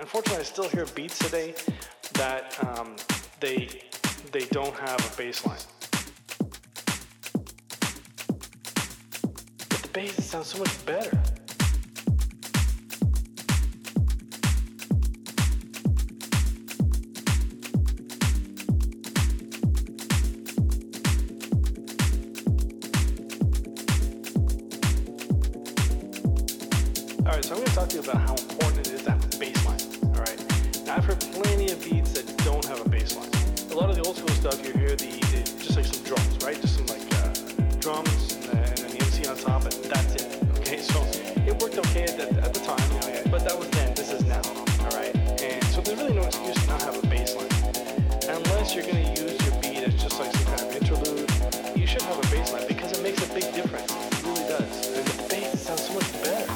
Unfortunately, I still hear beats today that they don't have a bass line. But the bass sounds so much better. All right, so I'm going to talk to you about how important it is to have a bass line. I've heard plenty of beats that don't have a bass line. A lot of the old school stuff, you hear the just like some drums, right? Just some like drums and an MC on top, and that's it. Okay, so it worked okay at the time, but that was then. This is now, all right? And so there's really no excuse to not have a bass line, unless you're going to use your beat as just like some kind of interlude. You should have a bass line because it makes a big difference. It really does. And the bass sounds so much better.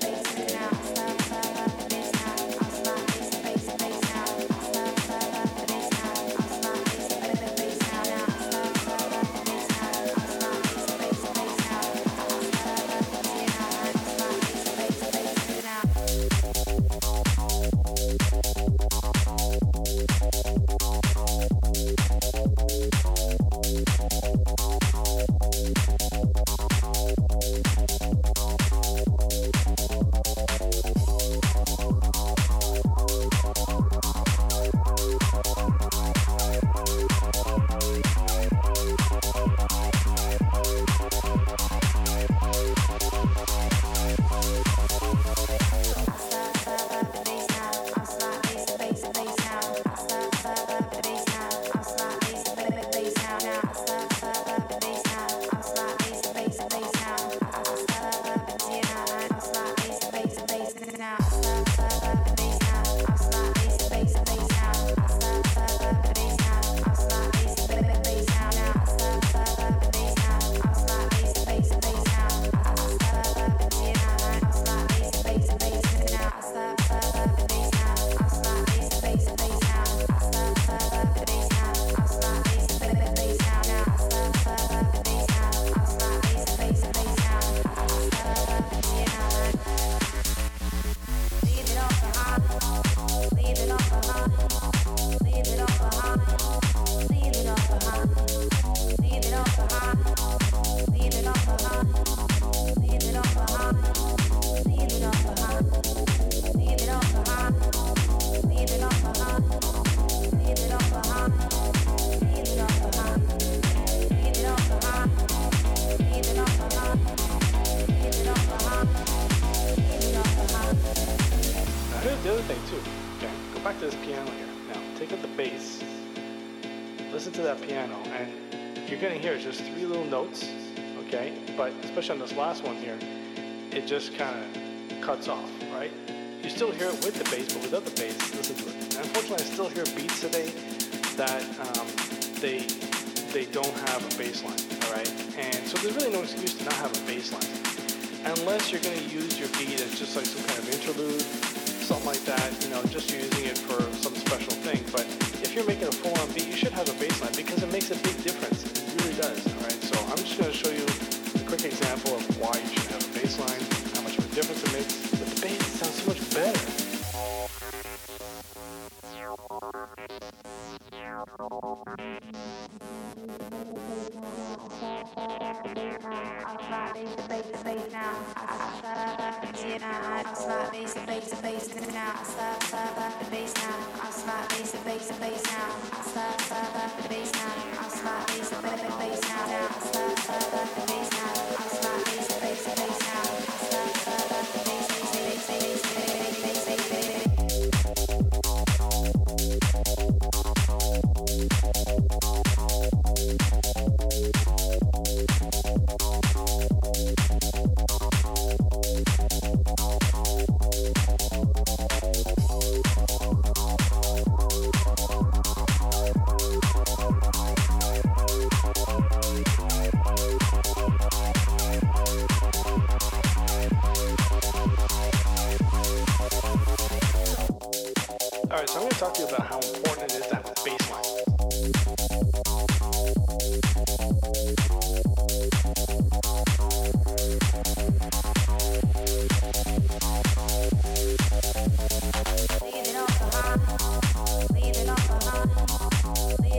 Thanks. the other thing too, okay, go back to this piano here. Now, take out the bass, listen to that piano, and you're going to hear just three little notes, okay, but especially on this last one here, it just kind of cuts off, right? You still hear it with the bass, but without the bass, listen to it. And unfortunately, I still hear beats today that they don't have a bass line, all right? And so there's really no excuse to not have a bass line, unless you're going to use your beat as just like some kind of interlude, something like that, you know, just using it for some special thing. But if you're making a full-on beat, you should have a bass line because it makes a big difference. It really does, all right? So I'm just going to show you a quick example of why you should have a bass line, how much of a difference it makes. With the bass, it sounds so much better. Leave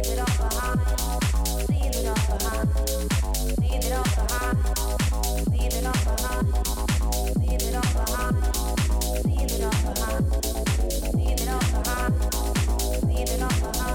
it all behind.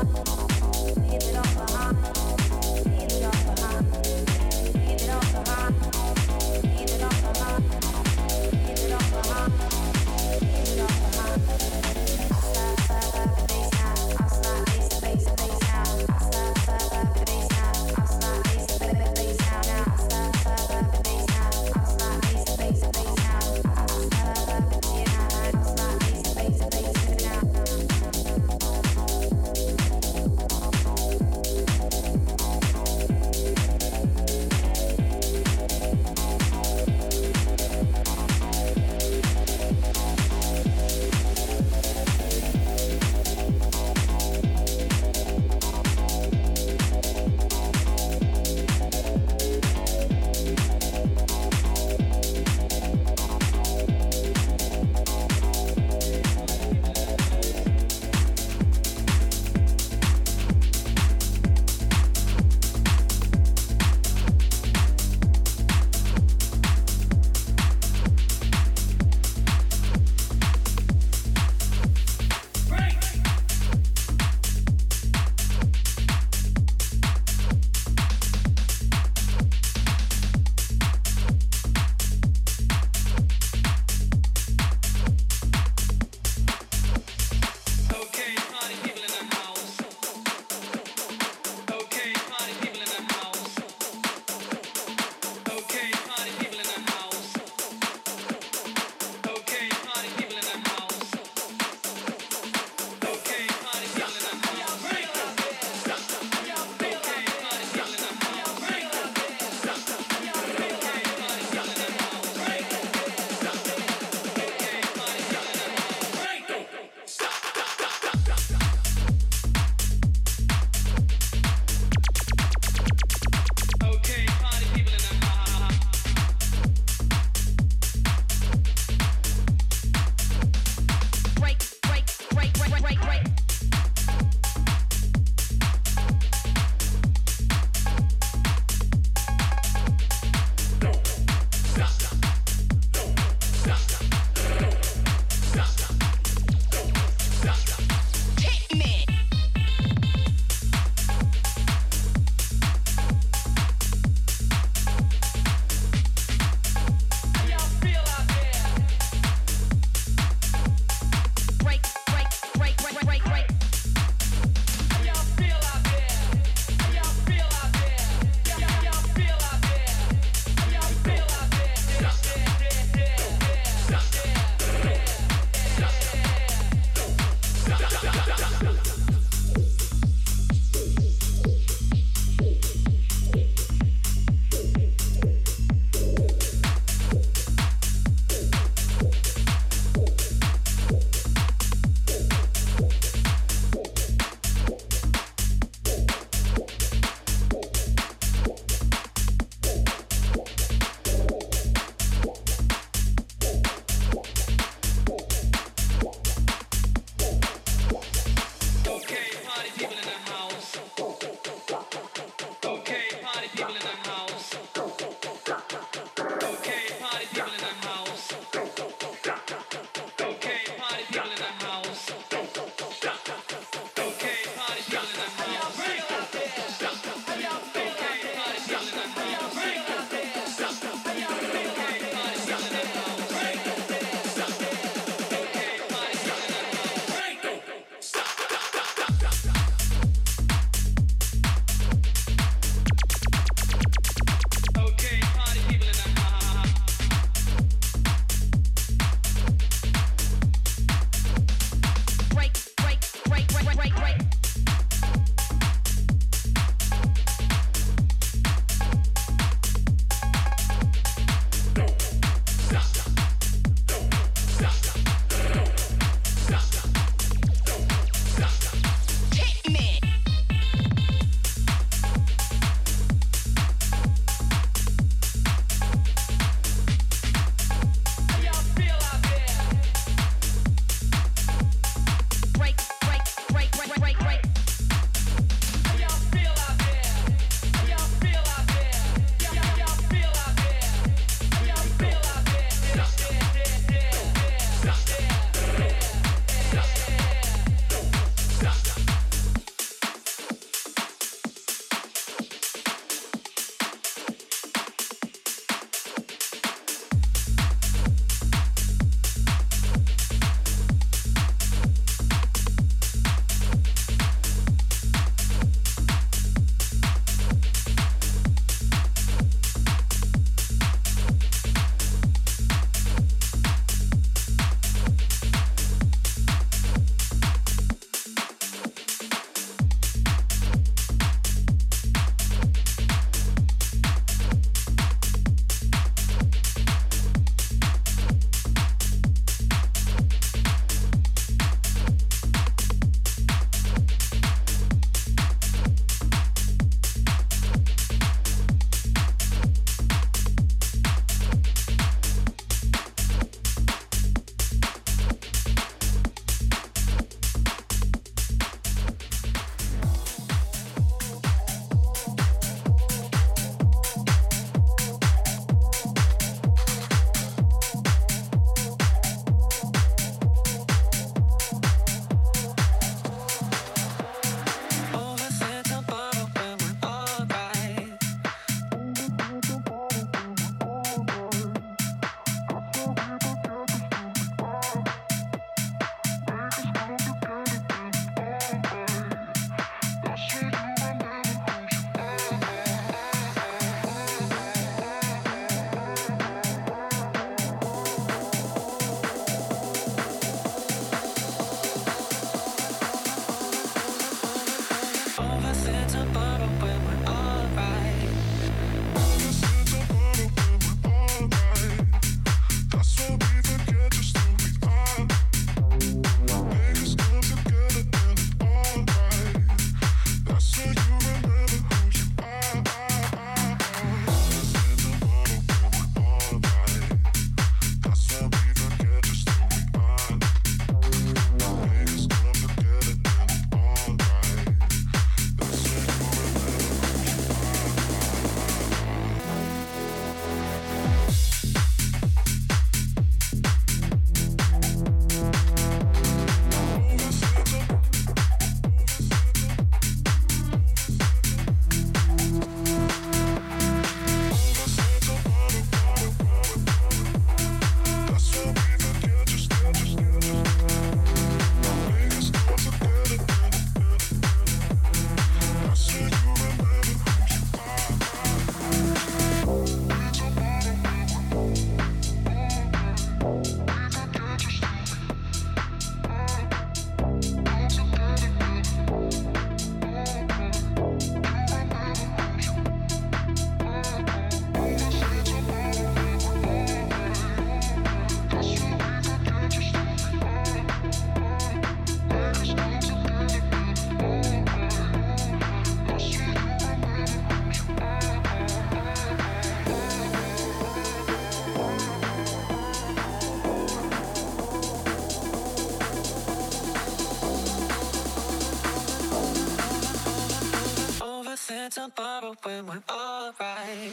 tomorrow when we're all right.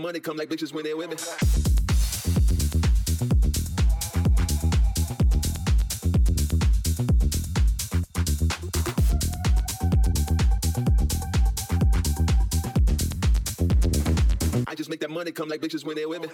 Money come like bitches when they're with me. I just make that money come like bitches when they're with me.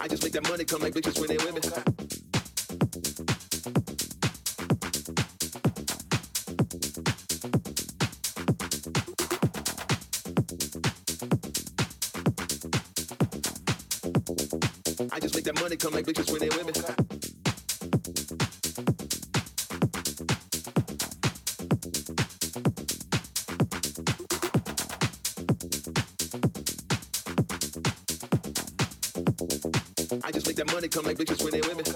I just make that money come like bitches when they with me. I just make that money come like bitches when they with me. I just make that money come like bitches when they with me.